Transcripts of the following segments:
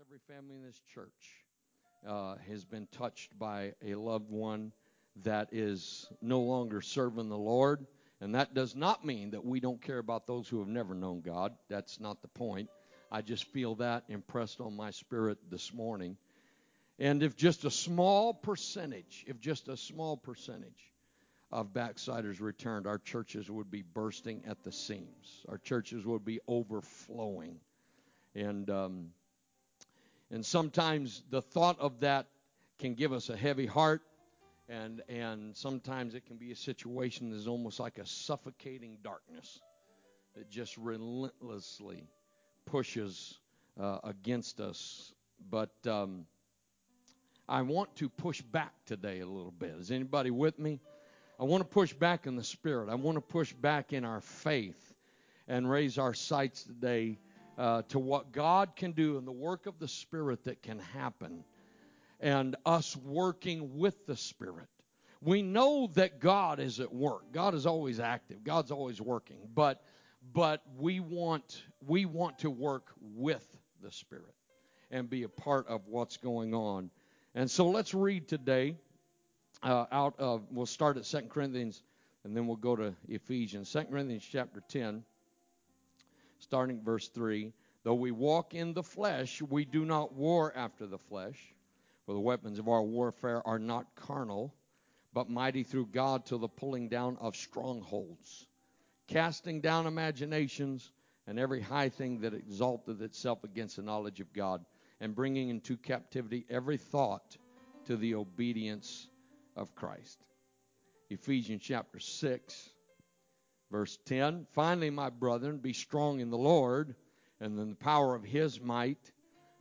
Every family in this church has been touched by a loved one that is no longer serving the Lord. And that does not mean that we don't care about those who have never known God. That's not the point. I just feel that impressed on my spirit this morning. And if just a small percentage, of backsliders returned, our churches would be bursting at the seams. Our churches would be overflowing. And sometimes the thought of that can give us a heavy heart. And sometimes it can be a situation that is almost like a suffocating darkness that just relentlessly pushes against us. But I want to push back today a little bit. Is anybody with me? I want to push back in the spirit. I want to push back in our faith and raise our sights today to what God can do and the work of the Spirit that can happen. And us working with the Spirit. We know that God is at work. God is always active. God's always working. But we want to work with the Spirit and be a part of what's going on. And so let's read today. We'll start at 2 Corinthians and then we'll go to Ephesians. 2 Corinthians chapter 10, starting verse 3. Though we walk in the flesh, we do not war after the flesh. For the weapons of our warfare are not carnal, but mighty through God to the pulling down of strongholds, casting down imaginations and every high thing that exalteth itself against the knowledge of God, and bringing into captivity every thought to the obedience of Christ. Ephesians chapter 6, verse 10. Finally, my brethren, be strong in the Lord and in the power of his might.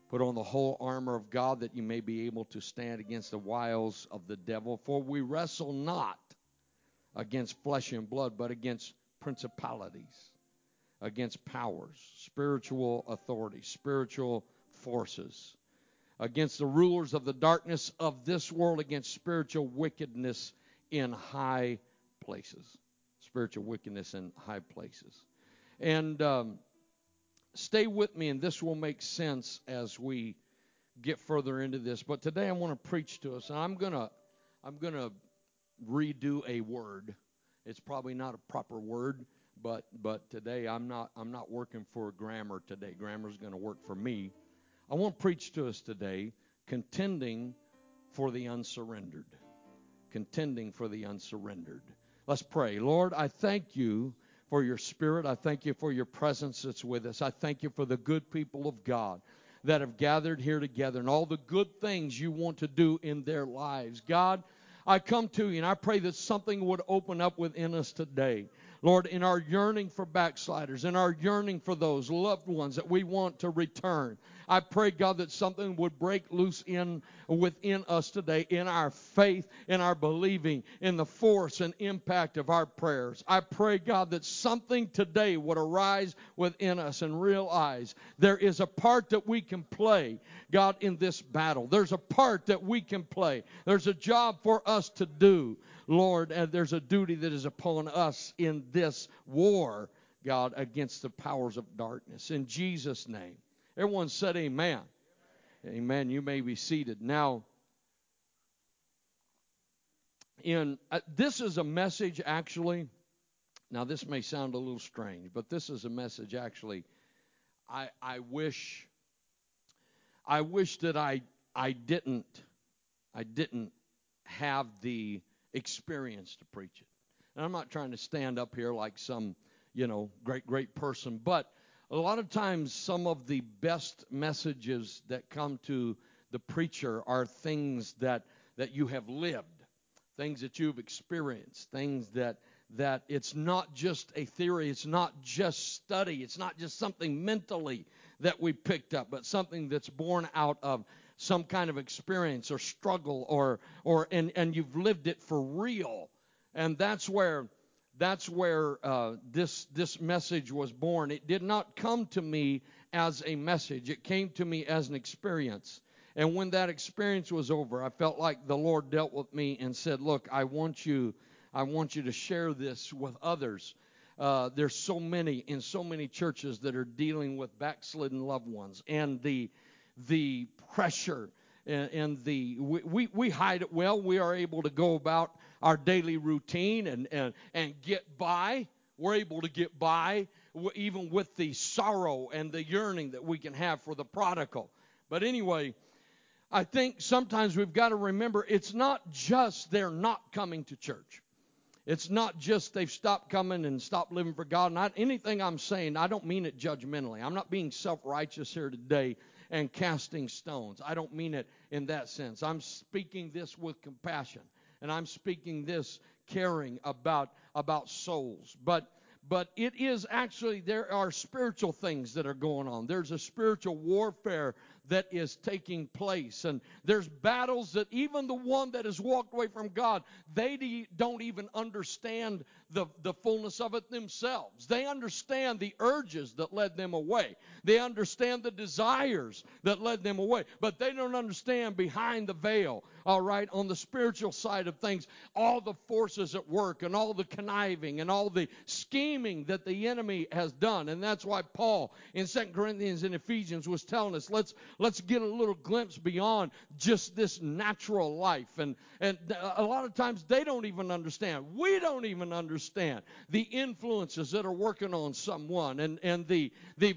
Put on the whole armor of God that you may be able to stand against the wiles of the devil. For we wrestle not against flesh and blood, but against principalities, against powers, spiritual authorities, spiritual forces, against the rulers of the darkness of this world, against spiritual wickedness in high places. And stay with me, and this will make sense as we get further into this. But today I want to preach to us, and I'm gonna redo a word. It's probably not a proper word, but today I'm not working for grammar today. Grammar's gonna work for me. I want to preach to us today, contending for the unsurrendered. Let's pray. Lord, I thank you for your spirit. I thank you for your presence that's with us. I thank you for the good people of God that have gathered here together and all the good things you want to do in their lives. God, I come to you and I pray that something would open up within us today. Lord, in our yearning for backsliders, in our yearning for those loved ones that we want to return, I pray, God, that something would break loose within us today in our faith, in our believing, in the force and impact of our prayers. I pray, God, that something today would arise within us and realize there is a part that we can play, God, in this battle. There's a part that we can play. There's a job for us to do, Lord, and there's a duty that is upon us in this war, God, against the powers of darkness. In Jesus' name. Everyone said amen. Amen. Amen. You may be seated. Now, this is a message actually. Now, this may sound a little strange, but this is a message actually. I wish that I didn't have the experience to preach it. And I'm not trying to stand up here like some, great person, but a lot of times some of the best messages that come to the preacher are things that you have lived, things that you've experienced, things that it's not just a theory, it's not just study, it's not just something mentally that we picked up, but something that's born out of some kind of experience or struggle and you've lived it for real. And that's where this message was born. It did not come to me as a message. It came to me as an experience. And when that experience was over, I felt like the Lord dealt with me and said, look, I want you to share this with others. There's so many in so many churches that are dealing with backslidden loved ones, and the pressure and the we hide it well. We are able to go about our daily routine and get by. We're able to get by even with the sorrow and the yearning that we can have for the prodigal. But anyway, I think sometimes we've got to remember it's not just they're not coming to church. It's not just they've stopped coming and stopped living for God. Not anything I'm saying, I don't mean it judgmentally. I'm not being self-righteous here today and casting stones. I don't mean it in that sense. I'm speaking this with compassion, and I'm speaking this caring about souls. But it is actually, there are spiritual things that are going on. There's a spiritual warfare that is taking place. And there's battles that even the one that has walked away from God, they don't even understand the fullness of it themselves. They understand the urges that led them away. They understand the desires that led them away. But they don't understand behind the veil, all right, on the spiritual side of things, all the forces at work and all the conniving and all the scheming that the enemy has done. And that's why Paul in 2 Corinthians and Ephesians was telling us, let's get a little glimpse beyond just this natural life. And a lot of times they don't even understand. We don't even understand the influences that are working on someone and the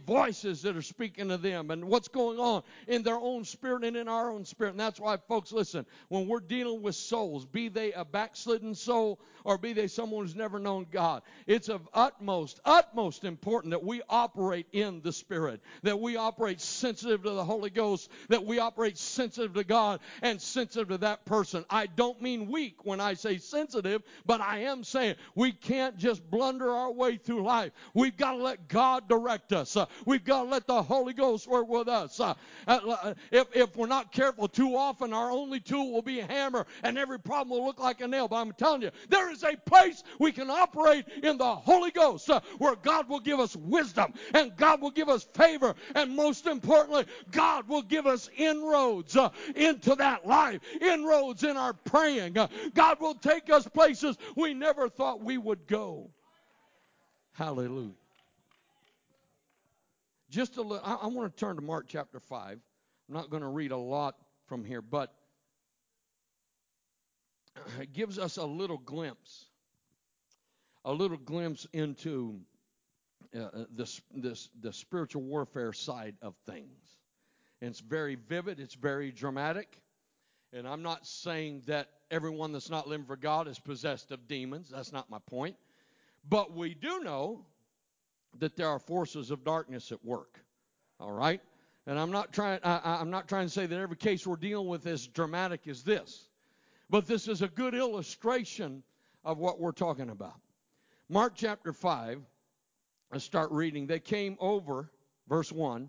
voices that are speaking to them and what's going on in their own spirit and in our own spirit. And that's why, folks, listen, when we're dealing with souls, be they a backslidden soul or be they someone who's never known God, it's of utmost important that we operate in the Spirit, that we operate sensitive to the Holy Ghost, that we operate sensitive to God and sensitive to that person. I don't mean weak when I say sensitive, but I am saying we can't just blunder our way through life. We've got to let God direct us. We've got to let the Holy Ghost work with us. If we're not careful, too often our only tool will be a hammer and every problem will look like a nail. But I'm telling you, there is a place we can operate in the Holy Ghost where God will give us wisdom and God will give us favor, and most importantly, God will give us inroads into that life, inroads in our praying. God will take us places we never thought we would go. Hallelujah. Just a little. I want to turn to Mark chapter 5. I'm not going to read a lot from here, but it gives us a little glimpse into the spiritual warfare side of things. And it's very vivid. It's very dramatic. And I'm not saying that everyone that's not living for God is possessed of demons. That's not my point. But we do know that there are forces of darkness at work. All right? And I'm not trying to say that every case we're dealing with is dramatic as this. But this is a good illustration of what we're talking about. Mark chapter 5, let's start reading. They came over, verse 1,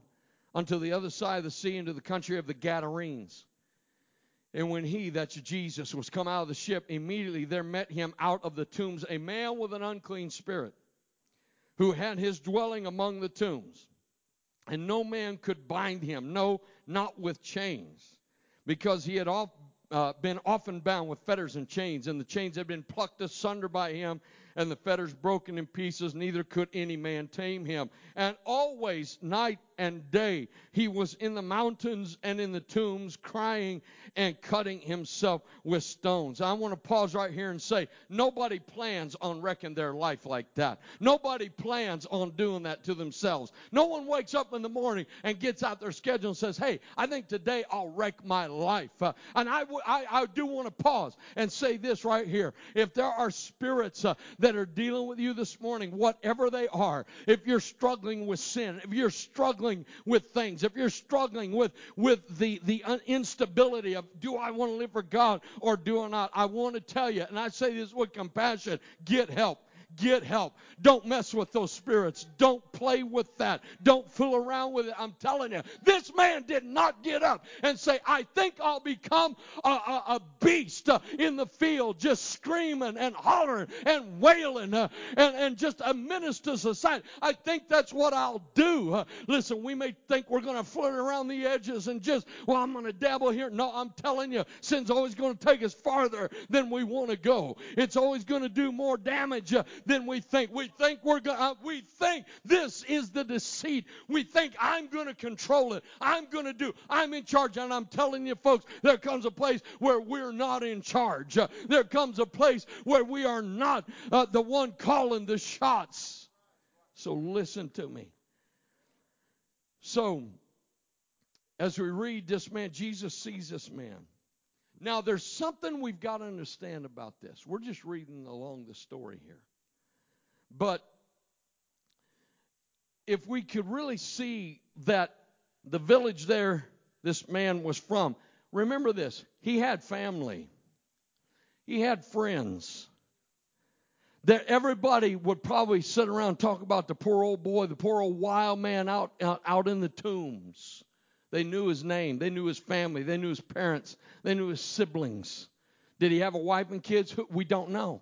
unto the other side of the sea, into the country of the Gadarenes. And when he, that's Jesus, was come out of the ship, immediately there met him out of the tombs a man with an unclean spirit, who had his dwelling among the tombs. And no man could bind him, no, not with chains, because he had been often bound with fetters and chains, and the chains had been plucked asunder by him, and the fetters broken in pieces, neither could any man tame him. And always, night and day, he was in the mountains and in the tombs, crying and cutting himself with stones. I want to pause right here and say, nobody plans on wrecking their life like that. Nobody plans on doing that to themselves. No one wakes up in the morning and gets out their schedule and says, hey, I think today I'll wreck my life. And I do want to pause and say this right here. If there are spirits that are dealing with you this morning, whatever they are, if you're struggling with sin, if you're struggling with things, if you're struggling with the instability of do I want to live for God or do I not, I want to tell you, and I say this with compassion, get help. Get help. Don't mess with those spirits. Don't play with that. Don't fool around with it. I'm telling you, this man did not get up and say, I think I'll become a beast in the field, just screaming and hollering and wailing and just a minister to society. I think that's what I'll do. Listen, we may think we're going to flirt around the edges and just, well, I'm going to dabble here. No, I'm telling you, sin's always going to take us farther than we want to go. It's always going to do more damage than we think. We think this is the deceit. We think I'm going to control it. I'm in charge. And I'm telling you, folks, there comes a place where we're not in charge. There comes a place where we are not the one calling the shots. So listen to me. So, as we read this man, Jesus sees this man. Now, there's something we've got to understand about this. We're just reading along the story here. But if we could really see that the village there this man was from, remember this, he had family. He had friends. That everybody would probably sit around and talk about the poor old boy, the poor old wild man out in the tombs. They knew his name. They knew his family. They knew his parents. They knew his siblings. Did he have a wife and kids? We don't know.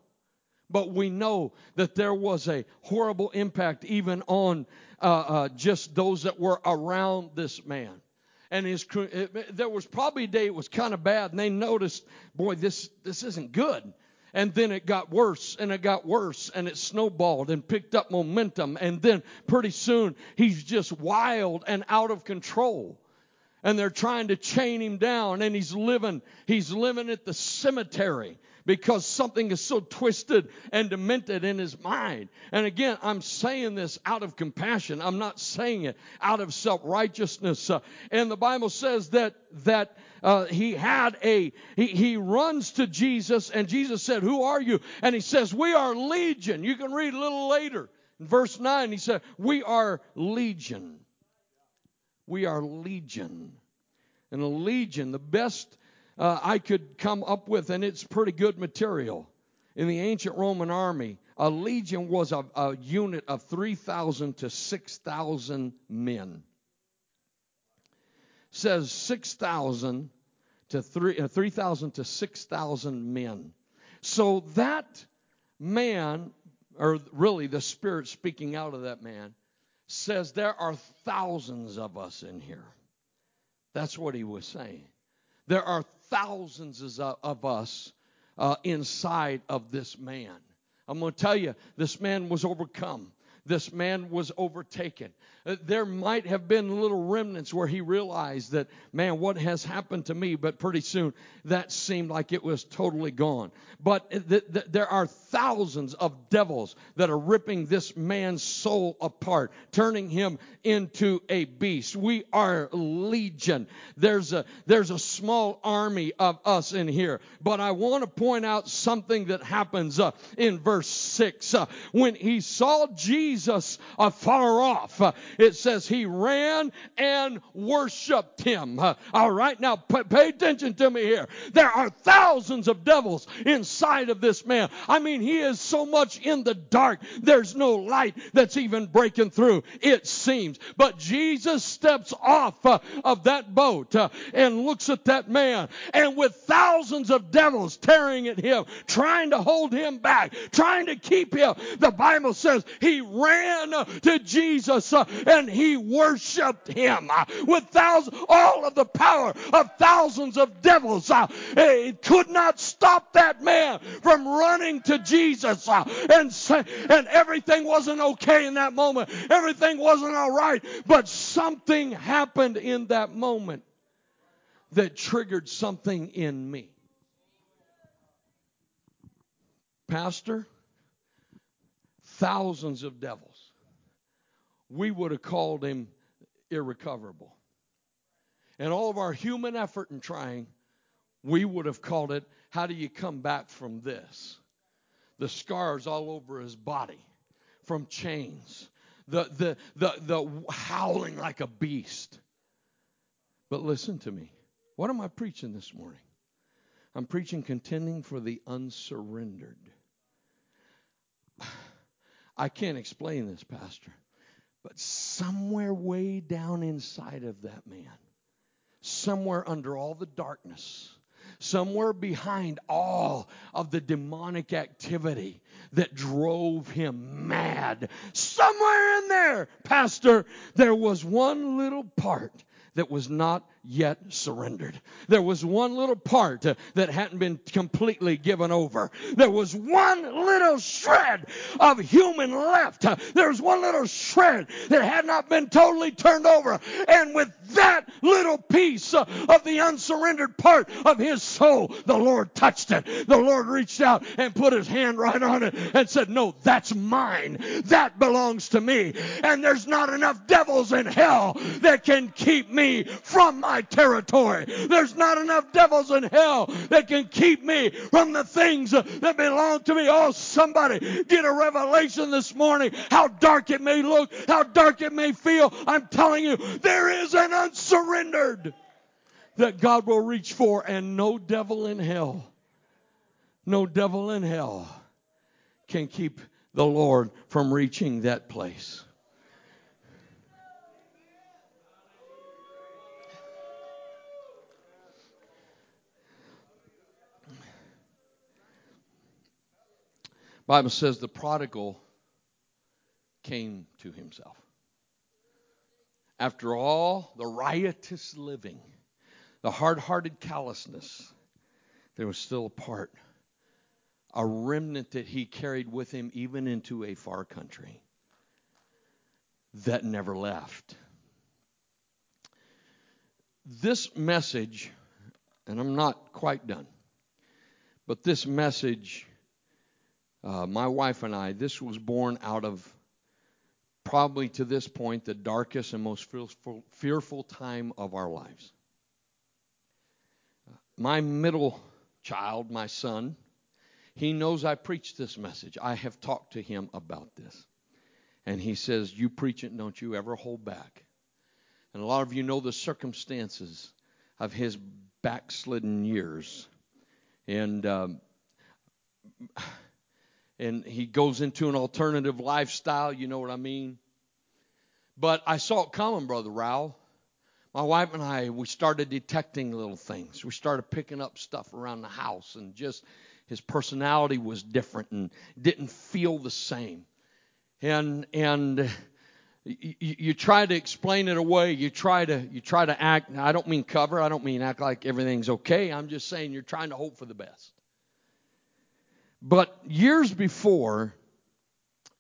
But we know that there was a horrible impact even on just those that were around this man. And there was probably a day it was kind of bad, and they noticed, boy, this isn't good. And then it got worse, and it got worse, and it snowballed and picked up momentum. And then pretty soon he's just wild and out of control. And they're trying to chain him down, and he's living at the cemetery because something is so twisted and demented in his mind. And again, I'm saying this out of compassion. I'm not saying it out of self-righteousness. And the Bible says that he runs to Jesus, and Jesus said, who are you? And he says, we are legion. You can read a little later. In verse 9, he said, we are legion. We are legion. And a legion, the best I could come up with, and it's pretty good material. In the ancient Roman army, a legion was a unit of 3,000 to 6,000 men. It says 6,000 to 3,000 to 6,000 men. So that man, or really the spirit speaking out of that man, says there are thousands of us in here. That's what he was saying. There are thousands of us inside of this man. I'm going to tell you, this man was overcome. This man was overtaken. There might have been little remnants where he realized that, man, what has happened to me? But pretty soon that seemed like it was totally gone. But there are thousands of devils that are ripping this man's soul apart, turning him into a beast. We are legion. There's a small army of us in here. But I want to point out something that happens in verse 6. When he saw Jesus afar off, it says he ran and worshiped him. All right, now pay attention to me here. There are thousands of devils inside of this man. I mean, he is so much in the dark, there's no light that's even breaking through, it seems. But Jesus steps off of that boat and looks at that man, and with thousands of devils tearing at him, trying to hold him back, trying to keep him, the Bible says he ran to Jesus and he worshiped him with thousands. All of the power of thousands of devils, it could not stop that man from running to Jesus and everything wasn't okay in that moment. Everything wasn't all right, but something happened in that moment that triggered something in me. Pastor, thousands of devils. We would have called him irrecoverable. And all of our human effort and trying, we would have called it, how do you come back from this? The scars all over his body from chains. The howling like a beast. But listen to me. What am I preaching this morning? I'm preaching contending for the unsurrendered. I can't explain this, Pastor, but somewhere way down inside of that man, somewhere under all the darkness, somewhere behind all of the demonic activity that drove him mad, somewhere in there, Pastor, there was one little part that was not yet surrendered. There was one little part that hadn't been completely given over. There was one little shred of human left. There was one little shred that had not been totally turned over. And with that little piece of the unsurrendered part of his soul, the Lord touched it. The Lord reached out and put his hand right on it and said, no, that's mine. That belongs to me. And there's not enough devils in hell that can keep me from my territory. There's not enough devils in hell that can keep me from the things that belong to me. Oh, somebody get a revelation this morning, how dark it may look, how dark it may feel. I'm telling you, there is an unsurrendered that God will reach for, and no devil in hell can keep the Lord from reaching that place. Bible says the prodigal came to himself. After all the riotous living, the hard-hearted callousness, there was still a part, a remnant that he carried with him even into a far country that never left. This message, and I'm not quite done, but this message, my wife and I, this was born out of probably to this point the darkest and most fearful time of our lives. My middle child, my son, he knows I preach this message. I have talked to him about this. And he says, you preach it, don't you ever hold back. And a lot of you know the circumstances of his backslidden years. And he goes into an alternative lifestyle, you know what I mean? But I saw it coming, Brother Raul. My wife and I, we started detecting little things. We started picking up stuff around the house, and just his personality was different and didn't feel the same. And you try to explain it away. You try to act. I don't mean cover. I don't mean act like everything's okay. I'm just saying you're trying to hope for the best. But years before,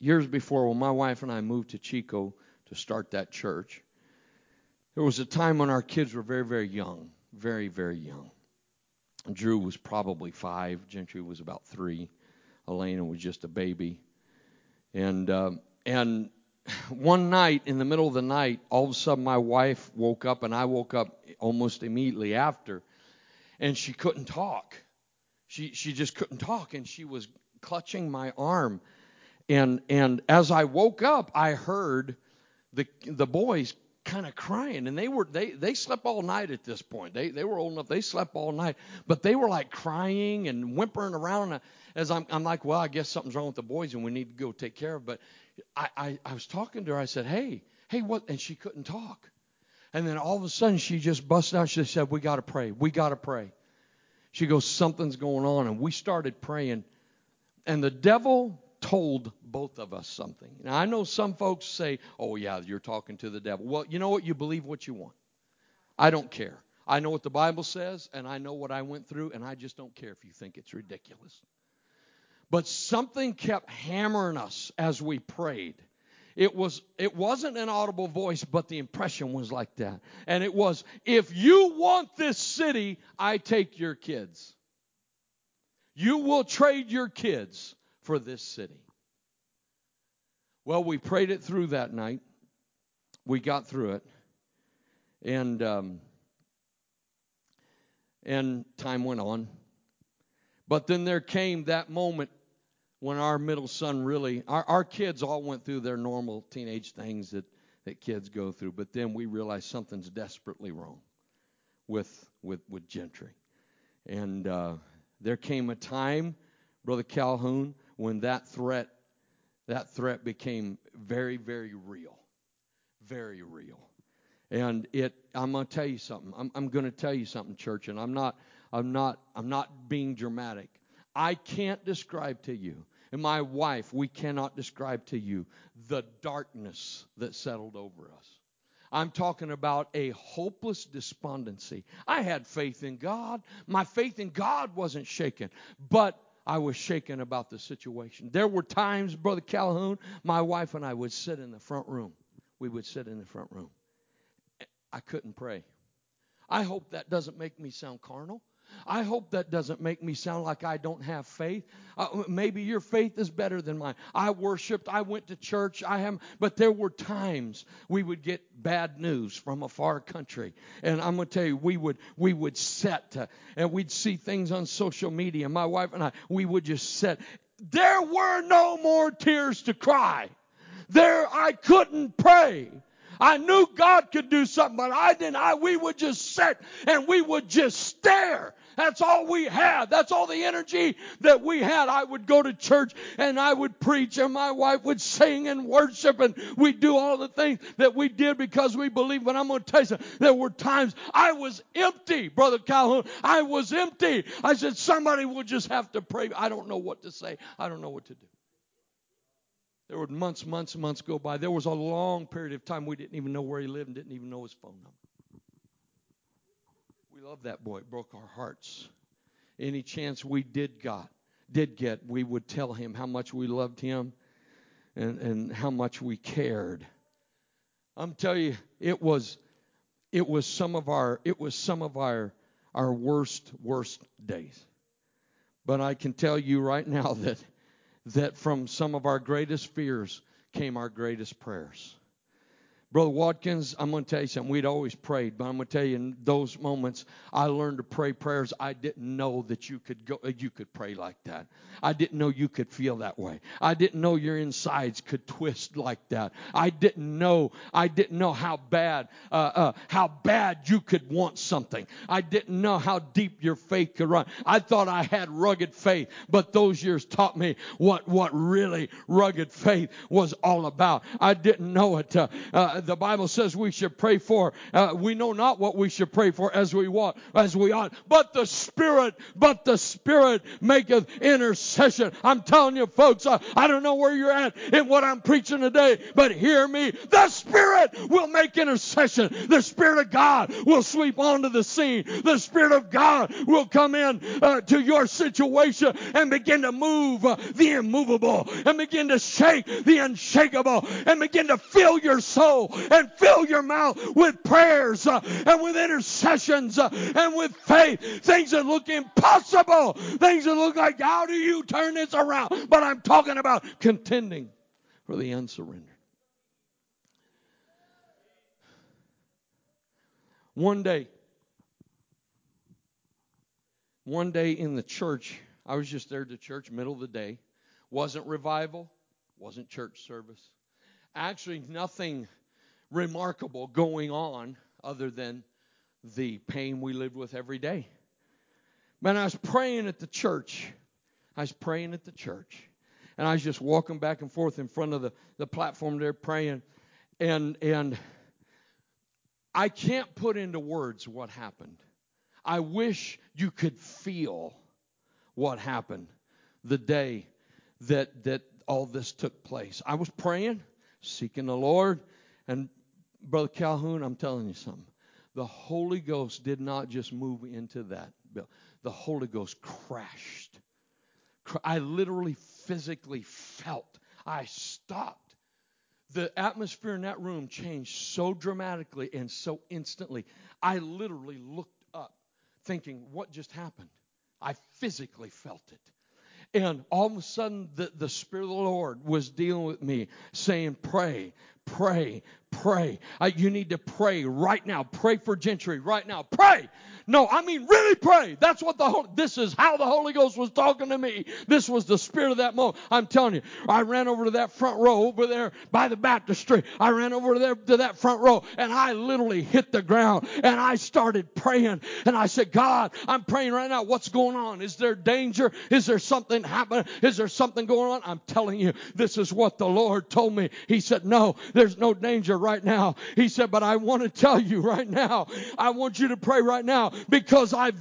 when my wife and I moved to Chico to start that church, there was a time when our kids were very, very young, very, very young. Drew was probably 5, Gentry was about 3, Elena was just a baby, and one night in the middle of the night, all of a sudden my wife woke up, and I woke up almost immediately after, and she couldn't talk. She just couldn't talk, and she was clutching my arm. And as I woke up, I heard the boys kind of crying, and they slept all night at this point. They were old enough, they slept all night, but they were like crying and whimpering around. As I'm like, well, I guess something's wrong with the boys, and we need to go take care of it. But I was talking to her. I said, hey, what? And she couldn't talk. And then all of a sudden, she just busted out. She said, we got to pray. She goes, something's going on. And we started praying. And the devil told both of us something. Now, I know some folks say, oh, yeah, you're talking to the devil. Well, you know what? You believe what you want. I don't care. I know what the Bible says, and I know what I went through, and I just don't care if you think it's ridiculous. But something kept hammering us as we prayed. It wasn't an audible voice, but the impression was like that. And it was, if you want this city, I take your kids. You will trade your kids for this city. Well, we prayed it through that night. We got through it. And time went on. But then there came that moment when our middle son really, our kids all went through their normal teenage things that kids go through. But then we realized something's desperately wrong with Gentry. And there came a time, Brother Calhoun, when that threat, that threat became very, very real. Very real. And I'm going to tell you something. I'm going to tell you something, church, and I'm not being dramatic. I can't describe to you, and my wife, we cannot describe to you the darkness that settled over us. I'm talking about a hopeless despondency. I had faith in God. My faith in God wasn't shaken, but I was shaken about the situation. There were times, Brother Calhoun, my wife and I would sit in the front room. We would sit in the front room. I couldn't pray. I hope that doesn't make me sound carnal. I hope that doesn't make me sound like I don't have faith. Maybe your faith is better than mine. I worshiped. I went to church. But there were times we would get bad news from a far country. And I'm going to tell you, we would sit, and we'd see things on social media. My wife and I, we would just sit. There were no more tears to cry. I couldn't pray. I knew God could do something, but I didn't. We would just sit and we would just stare. That's all we had. That's all the energy that we had. I would go to church and I would preach, and my wife would sing and worship, and we'd do all the things that we did because we believed. But I'm going to tell you something. There were times I was empty, Brother Calhoun. I was empty. I said, somebody will just have to pray. I don't know what to say. I don't know what to do. There were months go by. There was a long period of time we didn't even know where he lived and didn't even know his phone number. We loved that boy. It broke our hearts. Any chance we did get, we would tell him how much we loved him and how much we cared. I'm telling you, it was some of our worst days. But I can tell you right now that from some of our greatest fears came our greatest prayers. Brother Watkins, I'm going to tell you something. We'd always prayed, but I'm going to tell you, in those moments, I learned to pray prayers I didn't know that you could pray like that. I didn't know you could feel that way. I didn't know your insides could twist like that. I didn't know how bad you could want something. I didn't know how deep your faith could run. I thought I had rugged faith, but those years taught me what really rugged faith was all about. I didn't know it. The Bible says we should pray for. We know not what we should pray for as we ought. But the Spirit maketh intercession. I'm telling you, folks, I don't know where you're at in what I'm preaching today, but hear me. The Spirit will make intercession. The Spirit of God will sweep onto the scene. The Spirit of God will come in to your situation and begin to move the immovable, and begin to shake the unshakable, and begin to fill your soul and fill your mouth with prayers and with intercessions and with faith. Things that look impossible. Things that look like, how do you turn this around? But I'm talking about contending for the unsurrendered. One day in the church, I was just there at the church, middle of the day. Wasn't revival, wasn't church service. Actually, nothing remarkable going on other than the pain we lived with every day. Man, I was praying at the church. And I was just walking back and forth in front of the platform there praying. And I can't put into words what happened. I wish you could feel what happened the day that all this took place. I was praying, seeking the Lord, and Brother Calhoun, I'm telling you something. The Holy Ghost did not just move into that. The Holy Ghost crashed. I literally physically felt. I stopped. The atmosphere in that room changed so dramatically and so instantly. I literally looked up thinking, what just happened? I physically felt it. And all of a sudden, the Spirit of the Lord was dealing with me, saying, pray, Pray. Pray. You need to pray right now. Pray for Gentry right now. Pray. No, I mean really pray. That's what this is how the Holy Ghost was talking to me. This was the spirit of that moment. I'm telling you, I ran over to that front row over there by the baptistry. I ran over there to that front row, and I literally hit the ground, and I started praying. And I said, God, I'm praying right now. What's going on? Is there danger? Is there something happening? Is there something going on? I'm telling you, this is what the Lord told me. He said, no, there's no danger right now. He said, but I want to tell you right now, I want you to pray right now, because I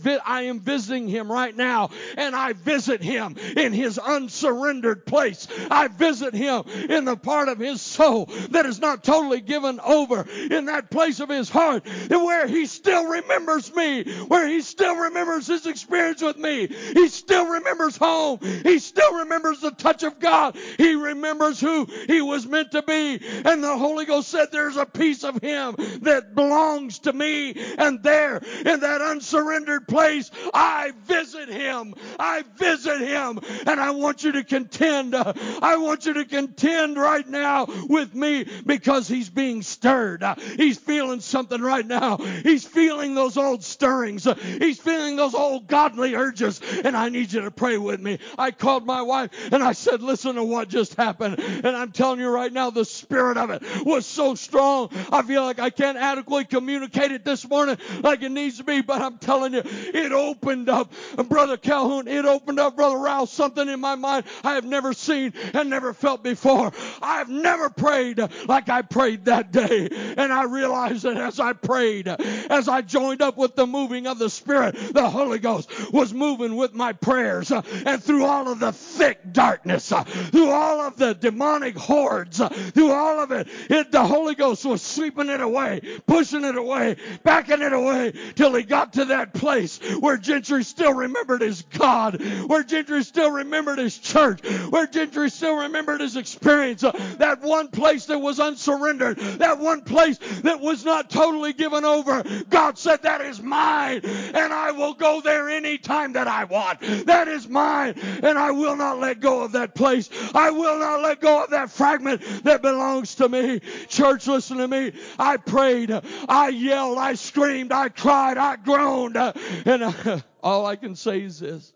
am visiting him right now, and I visit him in his unsurrendered place. I visit him in the part of his soul that is not totally given over, in that place of his heart where he still remembers me, where he still remembers his experience with me. He still remembers home. He still remembers the touch of God. He remembers who he was meant to be. And the Holy Ghost said, there's a piece of him that belongs to me, and there in that unsurrendered place, I visit him. I visit him. And I want you to contend. I want you to contend right now with me, because he's being stirred. He's feeling something right now. He's feeling those old stirrings. He's feeling those old godly urges. And I need you to pray with me. I called my wife and I said, listen to what just happened. And I'm telling you right now, the spirit of it was so strong. I feel like I can't adequately communicate it this morning like it needs to be. But I'm telling you, it opened up, Brother Calhoun. It opened up, Brother Ralph, something in my mind I have never seen and never felt before. I've never prayed like I prayed that day. And I realized that as I prayed, as I joined up with the moving of the Spirit, the Holy Ghost was moving with my prayers. And through all of the thick darkness, through all of the demonic hordes, through all of it, the Holy Ghost was sweeping it away, pushing it away, backing it away, till he got to that place where Gentry still remembered his God, where Gentry still remembered his church, where Gentry still remembered his experience. That one place that was unsurrendered, that one place that was not totally given over, God said, that is mine, and I will go there any time that I want. That is mine, and I will not let go of that place. I will not let go of that fragment that belongs to me. Church, listen to me. I prayed, I yelled, I screamed, I cried, I groaned, and all I can say is this.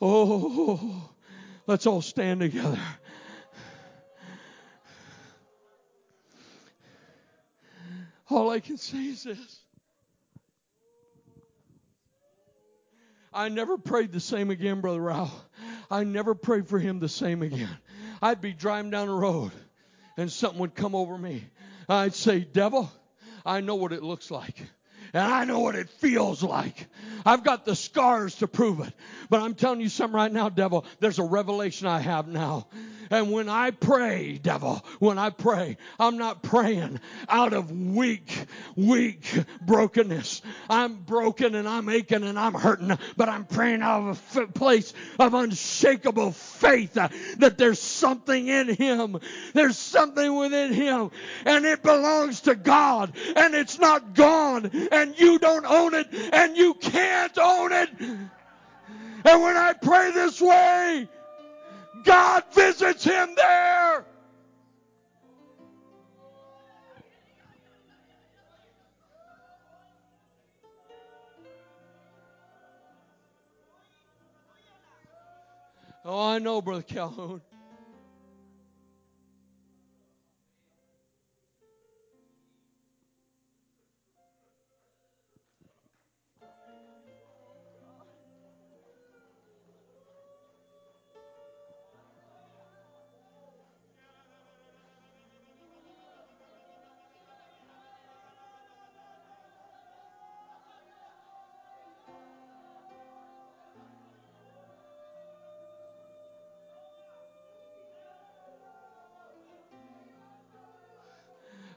Oh, let's all stand together. All I can say is this. I never prayed the same again, Brother Raul. I never prayed for him the same again. I'd be driving down the road and something would come over me. I'd say, devil, I know what it looks like. And I know what it feels like. I've got the scars to prove it. But I'm telling you something right now, devil. There's a revelation I have now. And when I pray, devil, when I pray, I'm not praying out of weak brokenness. I'm broken and I'm aching and I'm hurting. But I'm praying out of a place of unshakable faith that there's something in him. There's something within him. And it belongs to God. And it's not gone. And you don't own it. And you can't own it. And when I pray this way, God visits him there. Oh, I know, Brother Calhoun.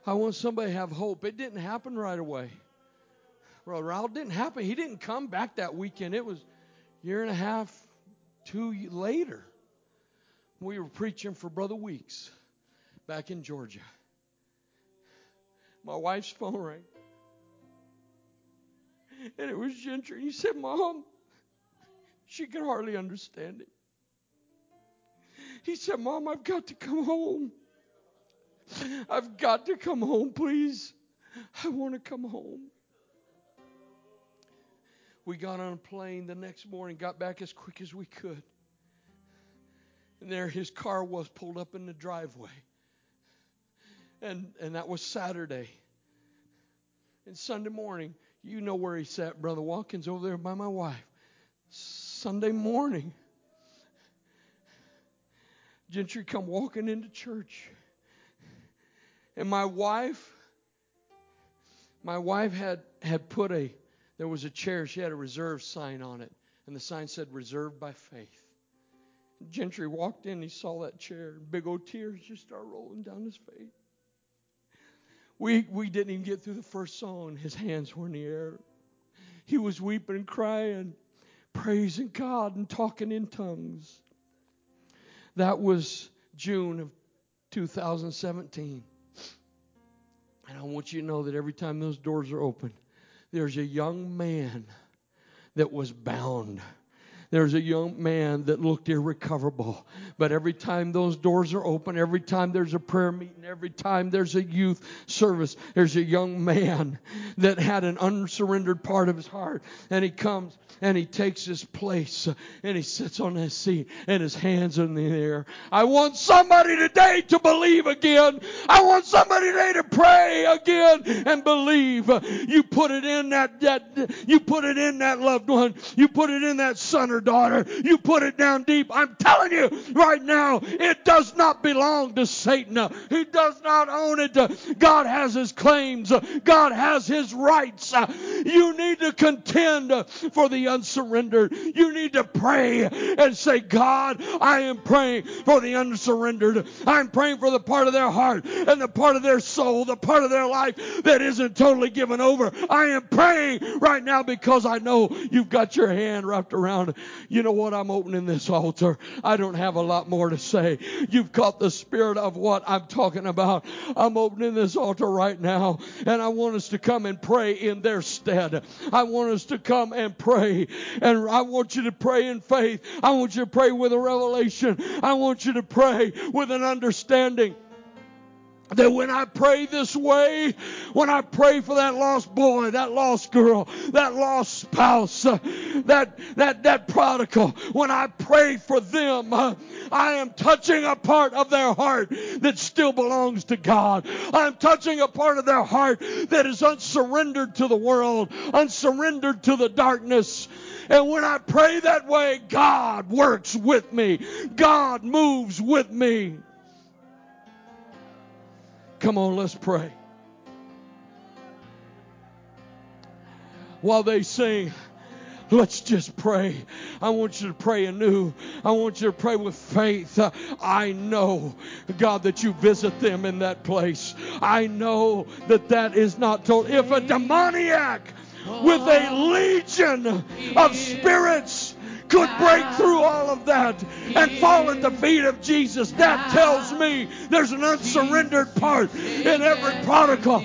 I want somebody to have hope. It didn't happen right away. Brother Raul, didn't happen. He didn't come back that weekend. It was a year and a half, 2 years later. We were preaching for Brother Weeks back in Georgia. My wife's phone rang. And it was Gentry. He said, Mom, she could hardly understand it. He said, Mom, I've got to come home. I've got to come home, please. I want to come home. We got on a plane the next morning, got back as quick as we could. And there his car was pulled up in the driveway. And that was Saturday. And Sunday morning, you know where he sat, Brother Watkins, over there by my wife. Sunday morning, Gentry come walking into church. And my wife had put a, there was a chair, she had a reserve sign on it. And the sign said, reserved by faith. Gentry walked in, he saw that chair. Big old tears just start rolling down his face. We didn't even get through the first song. His hands were in the air. He was weeping and crying, praising God and talking in tongues. That was June of 2017. And I want you to know that every time those doors are open, there's a young man that was bound. There's a young man that looked irrecoverable. But every time those doors are open, every time there's a prayer meeting, every time there's a youth service, there's a young man that had an unsurrendered part of his heart. And he comes and he takes his place and he sits on his seat and his hands are in the air. I want somebody today to believe again. I want somebody today to pray again and believe. You put it in that loved one. You put it in that son or daughter, you put it down deep. I'm telling you right now, it does not belong to Satan. He does not own it. God has his claims. God has his rights. You need to contend for the unsurrendered. You need to pray and say, God, I am praying for the unsurrendered. I'm praying for the part of their heart and the part of their soul, the part of their life that isn't totally given over. I am praying right now because I know you've got your hand wrapped around. You know what? I'm opening this altar. I don't have a lot more to say. You've caught the spirit of what I'm talking about. I'm opening this altar right now, and I want us to come and pray in their stead. I want us to come and pray, and I want you to pray in faith. I want you to pray with a revelation. I want you to pray with an understanding that when I pray this way, when I pray for that lost boy, that lost girl, that lost spouse, that prodigal, when I pray for them, I am touching a part of their heart that still belongs to God. I'm touching a part of their heart that is unsurrendered to the world, unsurrendered to the darkness. And when I pray that way, God works with me. God moves with me. Come on, let's pray. While they sing, let's just pray. I want you to pray anew. I want you to pray with faith. I know, God, that you visit them in that place. I know that is not told. If a demoniac with a legion of spirits could break through all of that and fall at the feet of Jesus, that tells me there's an unsurrendered part in every prodigal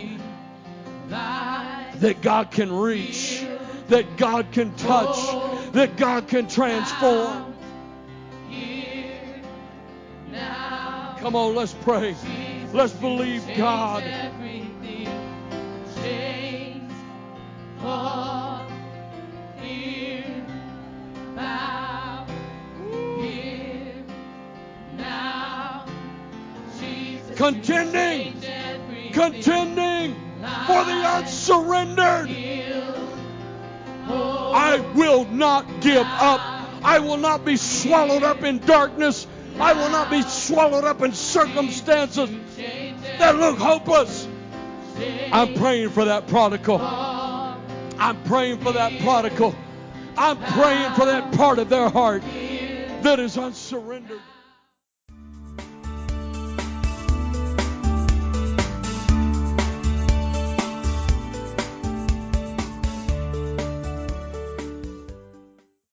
that God can reach, that God can touch, that God can transform. Come on, let's pray. Let's believe God. Contending for the unsurrendered. I will not give up. I will not be swallowed up in darkness. I will not be swallowed up in circumstances that look hopeless. I'm praying for that prodigal. I'm praying for that prodigal. I'm praying for that part of their heart that is unsurrendered.